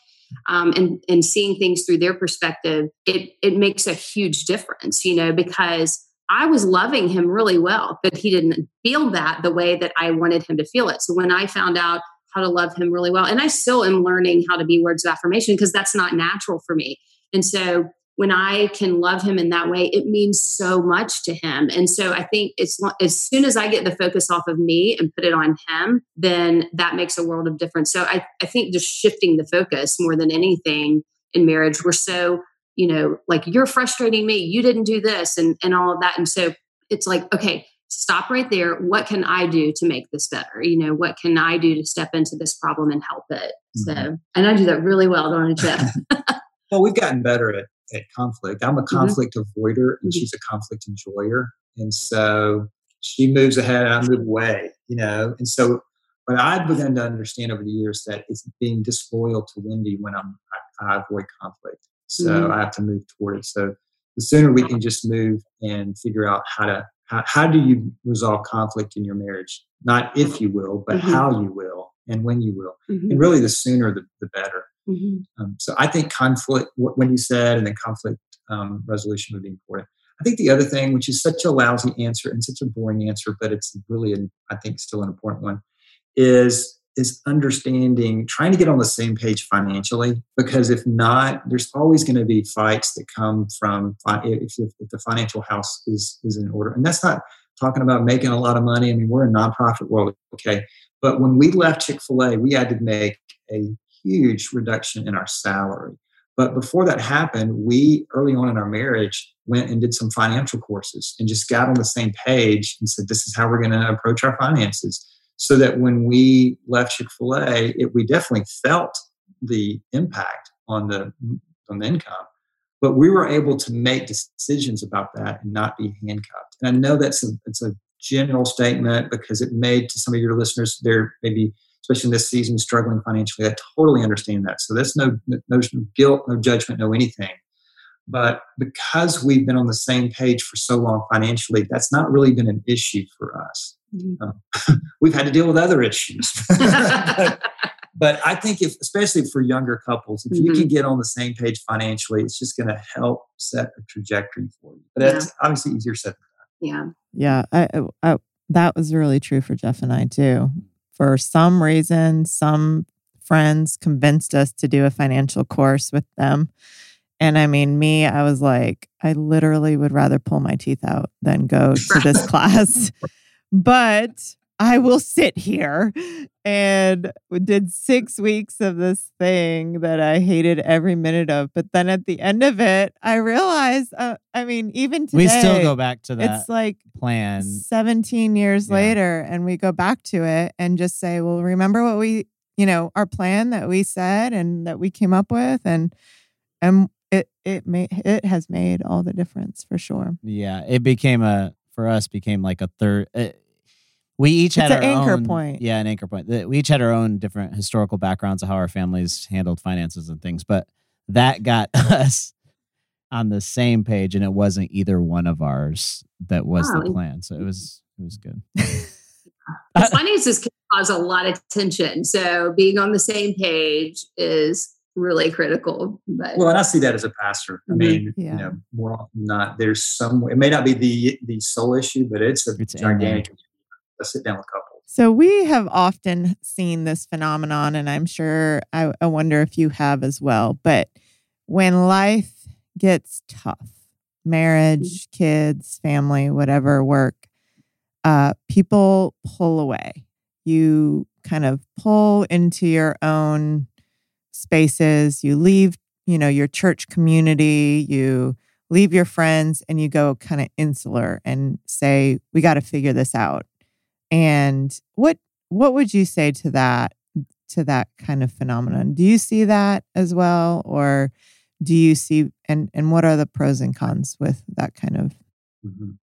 um, and, and seeing things through their perspective, it, it makes a huge difference, you know, because I was loving him really well, but he didn't feel that the way that I wanted him to feel it. So when I found out how to love him really well, and I still am learning how to be words of affirmation because that's not natural for me. And so when I can love him in that way, it means so much to him. And so I think it's, as soon as I get the focus off of me and put it on him, then that makes a world of difference. So I, I think just shifting the focus more than anything in marriage, we're so, you know, like you're frustrating me, you didn't do this and, and all of that. And so it's like, okay, stop right there. What can I do to make this better? You know, what can I do to step into this problem and help it? Mm-hmm. So, and I do that really well, don't I, Jeff? Well, we've gotten better at at conflict. I'm a conflict mm-hmm. avoider and she's a conflict enjoyer. And so she moves ahead and I move away, you know? And so, but I've begun to understand over the years that it's being disloyal to Wendy when I'm, I, I avoid conflict. So mm-hmm. I have to move toward it. So the sooner we can just move and figure out how to, how, how do you resolve conflict in your marriage? Not if you will, but mm-hmm. how you will and when you will. Mm-hmm. And really the sooner, the, the better. Mm-hmm. Um, so I think conflict, what Wendy said, and then conflict um, resolution would be important. I think the other thing, which is such a lousy answer and such a boring answer, but it's really, an, I think, still an important one, is is understanding, trying to get on the same page financially. Because if not, there's always going to be fights that come from if, if, if the financial house is is in order. And that's not talking about making a lot of money. I mean, we're a nonprofit world, okay? But when we left Chick-fil-A, we had to make a huge reduction in our salary. But before that happened, we early on in our marriage went and did some financial courses and just got on the same page and said, this is how we're going to approach our finances. So that when we left Chick-fil-A, it, we definitely felt the impact on the, on the income, but we were able to make decisions about that and not be handcuffed. And I know that's a, it's a general statement because it made to some of your listeners, they're maybe especially in this season, struggling financially. I totally understand that. So there's no, no guilt, no judgment, no anything. But because we've been on the same page for so long financially, that's not really been an issue for us. Mm-hmm. Um, we've had to deal with other issues. but, but I think if, especially for younger couples, if mm-hmm. you can get on the same page financially, it's just going to help set a trajectory for you. But yeah. That's obviously easier said than done. Yeah. Yeah. I, I, that was really true for Jeff and I too. For some reason, some friends convinced us to do a financial course with them. And I mean, me, I was like, I literally would rather pull my teeth out than go to this class. But I will sit here. And we did six weeks of this thing that I hated every minute of. But then at the end of it, I realized, uh, I mean, even today. We still go back to that. It's like plan. seventeen years yeah. later, and we go back to it and just say, well, remember what we, you know, our plan that we said and that we came up with. And, and it it made it has made all the difference for sure. Yeah, it became a for us became like a third. Uh, we each had it's our an anchor own, point. Yeah, an anchor point. We each had our own different historical backgrounds of how our families handled finances and things, but that got us on the same page, and it wasn't either one of ours that was oh. the plan. So it was it was good. Finances can cause a lot of tension. So being on the same page is really critical. But. Well, and I see that as a pastor. I mean, yeah. you know, more often than not, there's some, it may not be the, the sole issue, but it's a it's gigantic issue. A sit down with couples. So we have often seen this phenomenon, and I'm sure, I, I wonder if you have as well, but when life gets tough, marriage, kids, family, whatever, work, Uh, people pull away. You kind of pull into your own spaces. You leave, you know, your church community. You leave your friends, and you go kind of insular and say, "We got to figure this out." And what what would you say to that to that kind of phenomenon? Do you see that as well, or do you see and and what are the pros and cons with that kind of? Mm-hmm.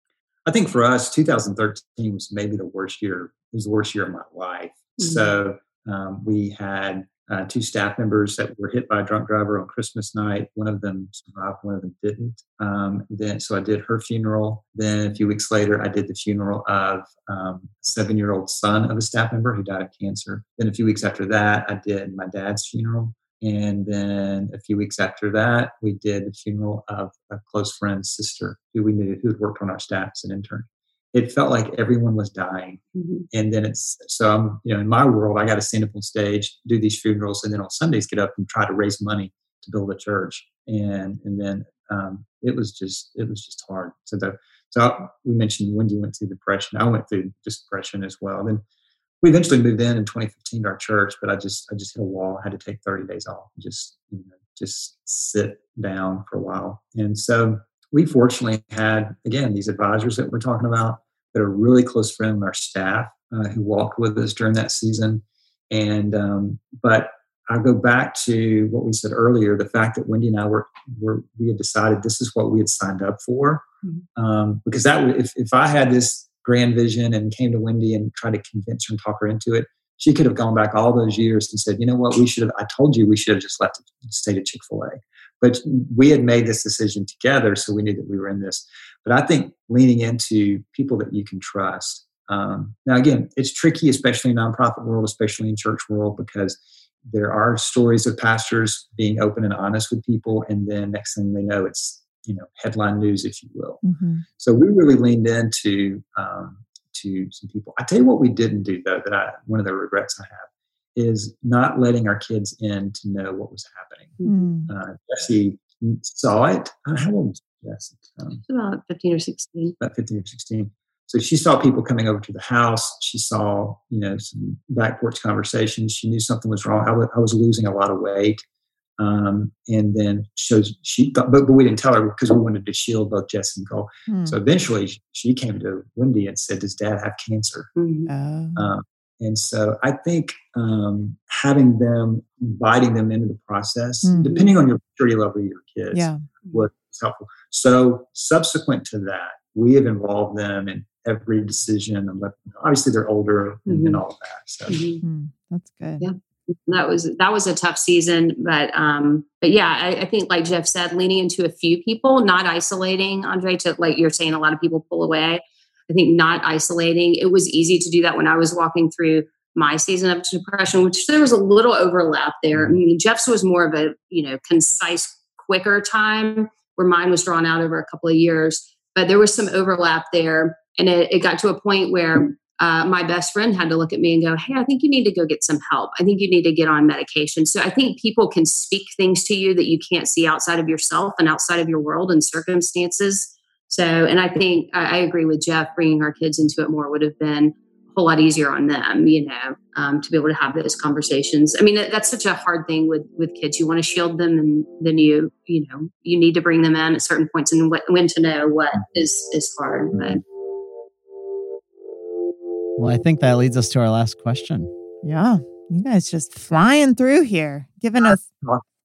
I think for us, two thousand thirteen was maybe the worst year. It was the worst year of my life. Mm-hmm. So um, we had uh, two staff members that were hit by a drunk driver on Christmas night. One of them survived, one of them didn't. Um, then, so I did her funeral. Then a few weeks later, I did the funeral of um, a seven-year-old son of a staff member who died of cancer. Then a few weeks after that, I did my dad's funeral. And then a few weeks after that, we did the funeral of a close friend's sister who we knew, who had worked on our staff as an intern. It felt like everyone was dying. Mm-hmm. And then it's, so I'm, you know, in my world, I got to stand up on stage, do these funerals, and then on Sundays get up and try to raise money to build a church. And and then um, it was just, it was just hard. So the, so we mentioned Wendy went through depression. I went through just depression as well. And then we eventually moved in in twenty fifteen to our church, but I just I just hit a wall. I had to take thirty days off and just, you know, just sit down for a while. And so we fortunately had, again, these advisors that we're talking about that are really close friends of our staff uh, who walked with us during that season. And um, but I go back to what we said earlier, the fact that Wendy and I were, were we had decided this is what we had signed up for, mm-hmm. um, because that if if I had this grand vision and came to Wendy and tried to convince her and talk her into it, she could have gone back all those years and said, you know what, we should have, I told you we should have just left to stay to Chick-fil-A. But we had made this decision together, so we knew that we were in this. But I think leaning into people that you can trust. Um, now, again, it's tricky, especially in nonprofit world, especially in church world, because there are stories of pastors being open and honest with people. And then next thing they know, it's, you know, headline news, if you will. Mm-hmm. So we really leaned into um, to some people. I tell you what we didn't do, though, that I, one of the regrets I have is not letting our kids in to know what was happening. Mm-hmm. Uh, Jesse saw it. How old was Jesse? Um, about fifteen or sixteen. About fifteen or sixteen. So she saw people coming over to the house. She saw, you know, some back porch conversations. She knew something was wrong. I, w- I was losing a lot of weight. Um, and then shows she, but, but we didn't tell her because we wanted to shield both Jess and Cole. Mm. So eventually she came to Wendy and said, does dad have cancer? Mm-hmm. Um, and so I think, um, having them, inviting them into the process, mm-hmm. depending on your maturity level of your kids, yeah. was helpful. So subsequent to that, we have involved them in every decision, and let them, obviously they're older mm-hmm. and, and all of that. So mm-hmm. that's good. Yeah. That was that was a tough season, but um, but yeah, I, I think like Jeff said, leaning into a few people, not isolating. Andre, to like you're saying, a lot of people pull away. I think not isolating. It was easy to do that when I was walking through my season of depression, which there was a little overlap there. I mean, Jeff's was more of a you know concise, quicker time, where mine was drawn out over a couple of years, but there was some overlap there, and it, it got to a point where. Uh, my best friend had to look at me and go, hey, I think you need to go get some help. I think you need to get on medication. So I think people can speak things to you that you can't see outside of yourself and outside of your world and circumstances. So, and I think I, I agree with Jeff, bringing our kids into it more would have been a whole lot easier on them, you know, um, to be able to have those conversations. I mean, that, that's such a hard thing with, with kids. You want to shield them, and then you, you know, you need to bring them in at certain points and wh- when to know what is, is hard. But well, I think that leads us to our last question. Yeah. You guys just flying through here, giving us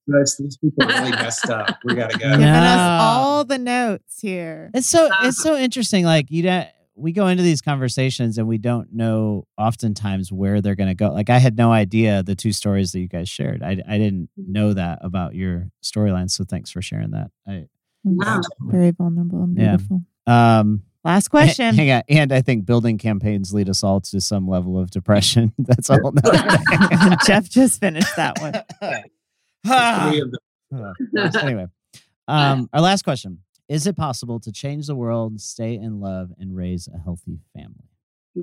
this. These people are really messed up. We got to go. Giving no. us all the notes here. It's so it's so interesting. Like you don't. We go into these conversations and we don't know oftentimes where they're going to go. Like I had no idea the two stories that you guys shared. I, I didn't know that about your storyline. So thanks for sharing that. I, wow. Very vulnerable and beautiful. Yeah. Um, Last question. Hang on. And I think building campaigns lead us all to some level of depression. That's all. Jeff just finished that one. Anyway, um, our last question. Is it possible to change the world, stay in love, and raise a healthy family?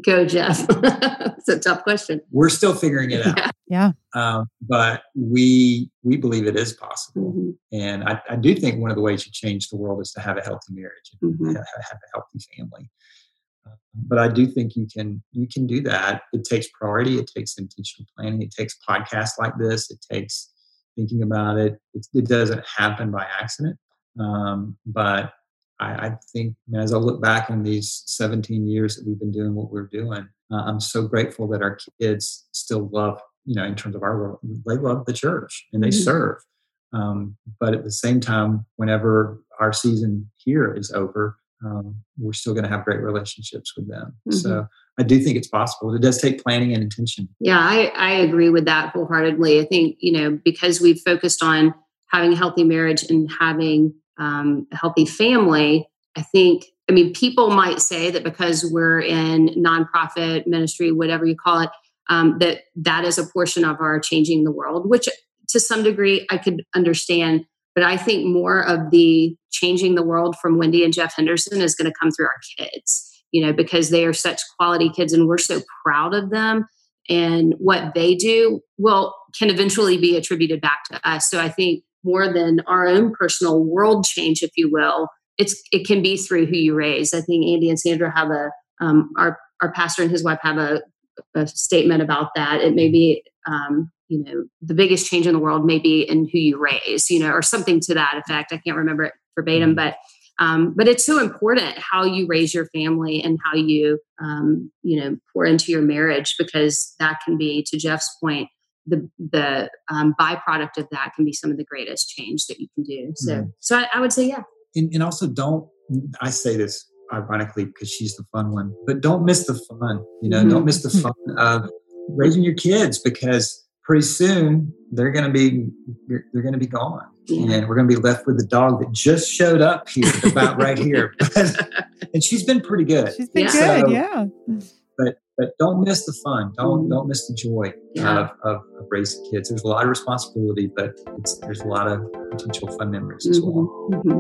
Go, Jeff. It's a tough question. We're still figuring it out. Yeah. Um, but we we believe it is possible. Mm-hmm. And I, I do think one of the ways you change the world is to have a healthy marriage and mm-hmm. have, have a healthy family. Uh, but I do think you can you can do that. It takes priority. It takes intentional planning. It takes podcasts like this. It takes thinking about it. It, it doesn't happen by accident. Um, but I, I think as I look back on these seventeen years that we've been doing what we're doing, uh, I'm so grateful that our kids still love, you know, in terms of our world, they love the church and they mm-hmm. serve. Um, but at the same time, whenever our season here is over, um, we're still going to have great relationships with them. Mm-hmm. So I do think it's possible. It does take planning and intention. Yeah, I, I agree with that wholeheartedly. I think, you know, because we've focused on having a healthy marriage and having Um, a healthy family, I think, I mean, people might say that because we're in nonprofit ministry, whatever you call it, um, that that is a portion of our changing the world, which to some degree I could understand. But I think more of the changing the world from Wendy and Jeff Henderson is going to come through our kids, you know, because they are such quality kids and we're so proud of them. And what they do will can eventually be attributed back to us. So I think more than our own personal world change, if you will, it's it can be through who you raise. I think Andy and Sandra have a um, our our pastor and his wife have a, a statement about that. It may be um, you know the biggest change in the world may be in who you raise, you know, or something to that effect. I can't remember it verbatim, but um, but it's so important how you raise your family and how you um, you know pour into your marriage, because that can be, to Jeff's point, the the um, byproduct of that can be some of the greatest change that you can do. So, mm-hmm. so I, I would say, yeah. And, and also don't, I say this ironically because she's the fun one, but don't miss the fun, you know, mm-hmm. don't miss the fun of raising your kids, because pretty soon they're going to be, they're going to be gone. Yeah. And we're going to be left with the dog that just showed up here, about right here. And she's been pretty good. She's been yeah. good. So, yeah. But, But don't miss the fun. Don't don't miss the joy yeah. of, of, of raising kids. There's a lot of responsibility, but it's, there's a lot of potential fun memories mm-hmm. as well. Mm-hmm.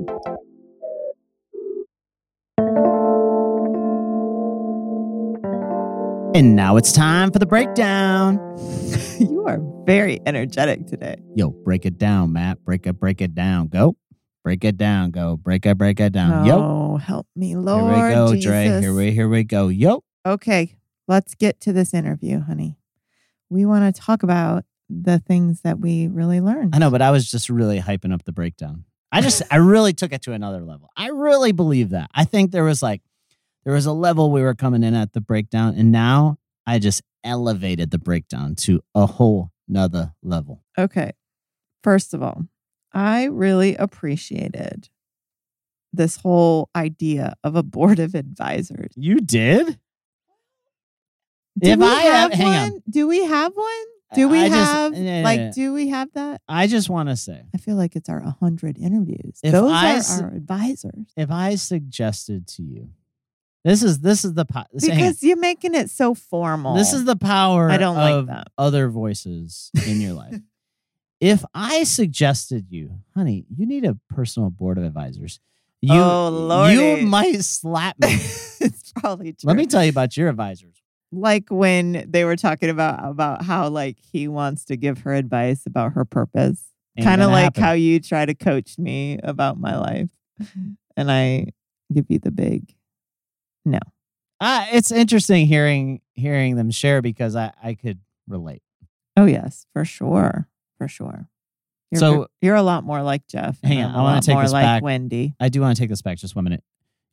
And now it's time for the breakdown. You are very energetic today. Yo, break it down, Matt. Break it, break it down. Go. Break it down. Go. Break it, break it down. Oh, yo. Help me, Lord. Here we go, Jesus. Dre. Here we, here we go. Yo. Okay. Let's get to this interview, honey. We want to talk about the things that we really learned. I know, but I was just really hyping up the breakdown. I just, I really took it to another level. I really believe that. I think there was like, there was a level we were coming in at the breakdown, and now I just elevated the breakdown to a whole nother level. Okay. First of all, I really appreciated this whole idea of a board of advisors. You did? Do if I have, have hang one, on. Do we have one? Do we I have just, yeah, like? Yeah. Do we have that? I just want to say, I feel like it's our one hundred interviews. If Those I, are our advisors. If I suggested to you, this is this is the po- because you're making it so formal. This is the power. I don't of like that. Other voices in your life. If I suggested you, honey, you need a personal board of advisors. You, oh Lord, you might slap me. It's probably true. Let me tell you about your advisors. Like when they were talking about, about how like he wants to give her advice about her purpose. Kind of like happen. How you try to coach me about my life. And I give you the big no. Uh, it's interesting hearing hearing them share, because I, I could relate. Oh, yes, for sure. For sure. You're, so you're a lot more like Jeff. Hang on, I want to take this like back. Wendy. I do want to take this back just one minute.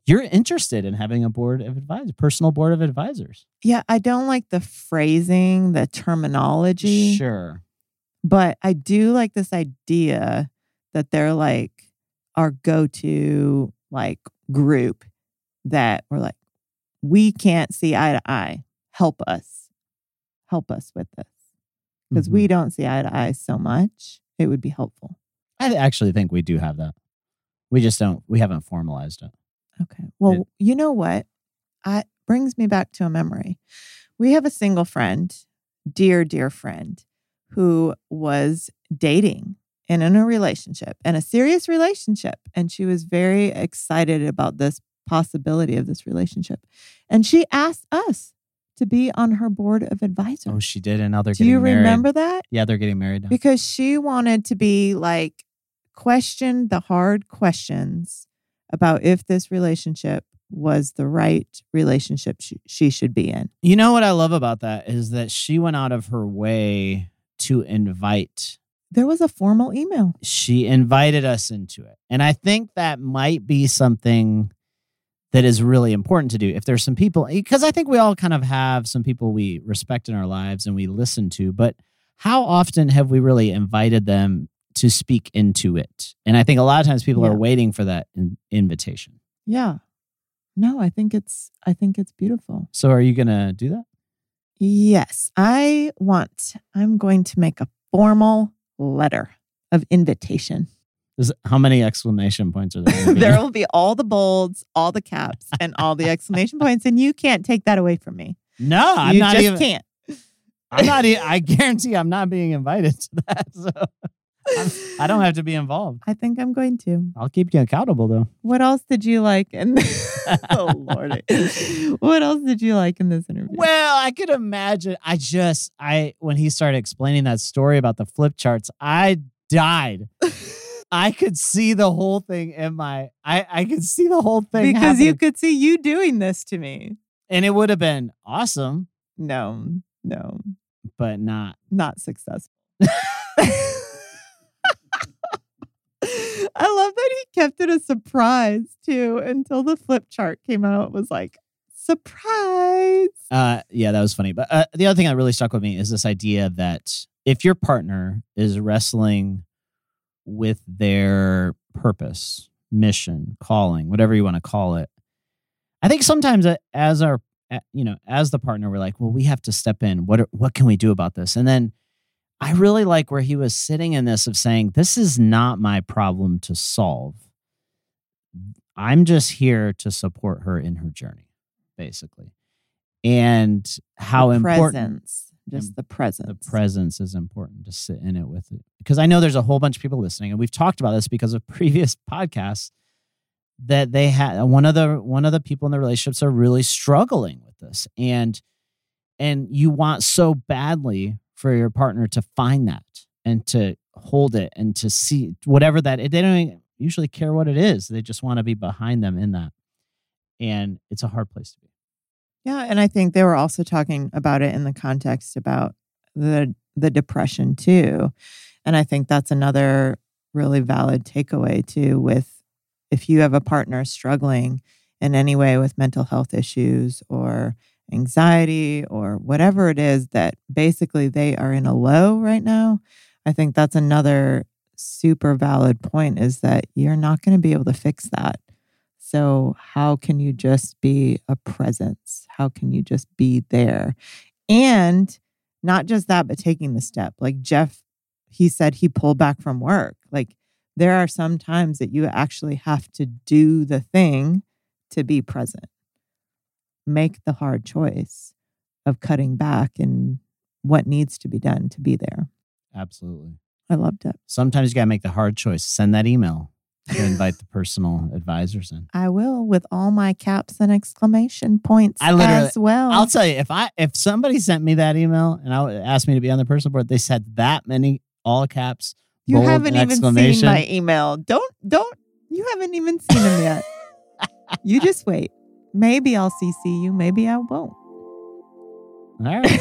You're interested in having a board of advisors, personal board of advisors. Yeah, I don't like the phrasing, the terminology. Sure. But I do like this idea that they're like our go-to like group that we're like, we can't see eye to eye. Help us. Help us with this. Because mm-hmm. we don't see eye to eye so much. It would be helpful. I actually think we do have that. We just don't, we haven't formalized it. Okay. Well, it, you know what? I brings me back to a memory. We have a single friend, dear, dear friend, who was dating and in a relationship and a serious relationship. And she was very excited about this possibility of this relationship. And she asked us to be on her board of advisors. Oh, she did. And now they're Do getting married. Do you remember that? Yeah, they're getting married now. Because she wanted to be like, question the hard questions about if this relationship was the right relationship she, she should be in. You know what I love about that is that she went out of her way to invite. There was a formal email. She invited us into it. And I think that might be something that is really important to do. If there's some people, because I think we all kind of have some people we respect in our lives and we listen to, but how often have we really invited them to speak into it? And I think a lot of times people yeah. are waiting for that in- invitation. Yeah. No, I think it's, I think it's beautiful. So are you going to do that? Yes. I want, I'm going to make a formal letter of invitation. Is, how many exclamation points are there? There will be all the bolds, all the caps, and all the exclamation points. And you can't take that away from me. No, I'm you not just even. Can't. I'm not, I guarantee I'm not being invited to that. So. I'm, I don't have to be involved. I think I'm going to. I'll keep you accountable, though. What else did you like? In the, oh, Lord. What else did you like in this interview? Well, I could imagine. I just, I when he started explaining that story about the flip charts, I died. I could see the whole thing in my, I, I could see the whole thing Because happening. You could see you doing this to me. And it would have been awesome. No, no. But not. Not successful. I love that he kept it a surprise, too, until the flip chart came out. It was like, surprise. Uh, yeah, that was funny. But uh, the other thing that really stuck with me is this idea that if your partner is wrestling with their purpose, mission, calling, whatever you want to call it, I think sometimes as our, you know, as the partner, we're like, well, we have to step in. What are, what can we do about this? And then I really like where he was sitting in this of saying, this is not my problem to solve. I'm just here to support her in her journey, basically. And how the important. Presence. Just the presence. The presence is important to sit in it with it. Because I know there's a whole bunch of people listening, and we've talked about this because of previous podcasts that they had. One of the, one of the people in the relationships are really struggling with this. And, and you want so badly for your partner to find that and to hold it and to see whatever that, they don't usually care what it is. They just want to be behind them in that. And it's a hard place to be. Yeah. And I think they were also talking about it in the context about the, the depression too. And I think that's another really valid takeaway too, with if you have a partner struggling in any way with mental health issues or anxiety or whatever it is that basically they are in a low right now, I think that's another super valid point, is that you're not going to be able to fix that. So how can you just be a presence? How can you just be there? And not just that, but taking the step. Like Jeff, he said he pulled back from work. Like there are some times that you actually have to do the thing to be present. Make the hard choice of cutting back and what needs to be done to be there. Absolutely. I loved it. Sometimes you got to make the hard choice. Send that email to invite the personal advisors in. I will, with all my caps and exclamation points I literally, as well. I'll tell you, if I if somebody sent me that email and I asked me to be on the personal board, they said that many all caps. You bold, haven't even seen my email. Don't, don't, you haven't even seen them yet. You just wait. Maybe I'll C C you. Maybe I won't. All right.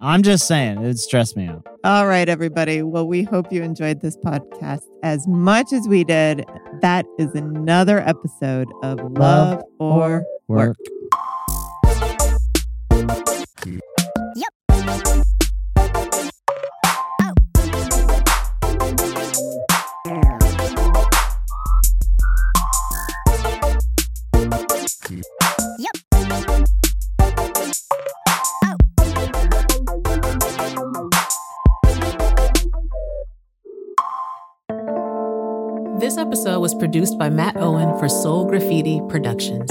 I'm just saying, it stressed me out. All right, everybody. Well, we hope you enjoyed this podcast as much as we did. That is another episode of Love, Love or Work. Work. Yep. episode was produced by Matt Owen for Soul Graffiti Productions.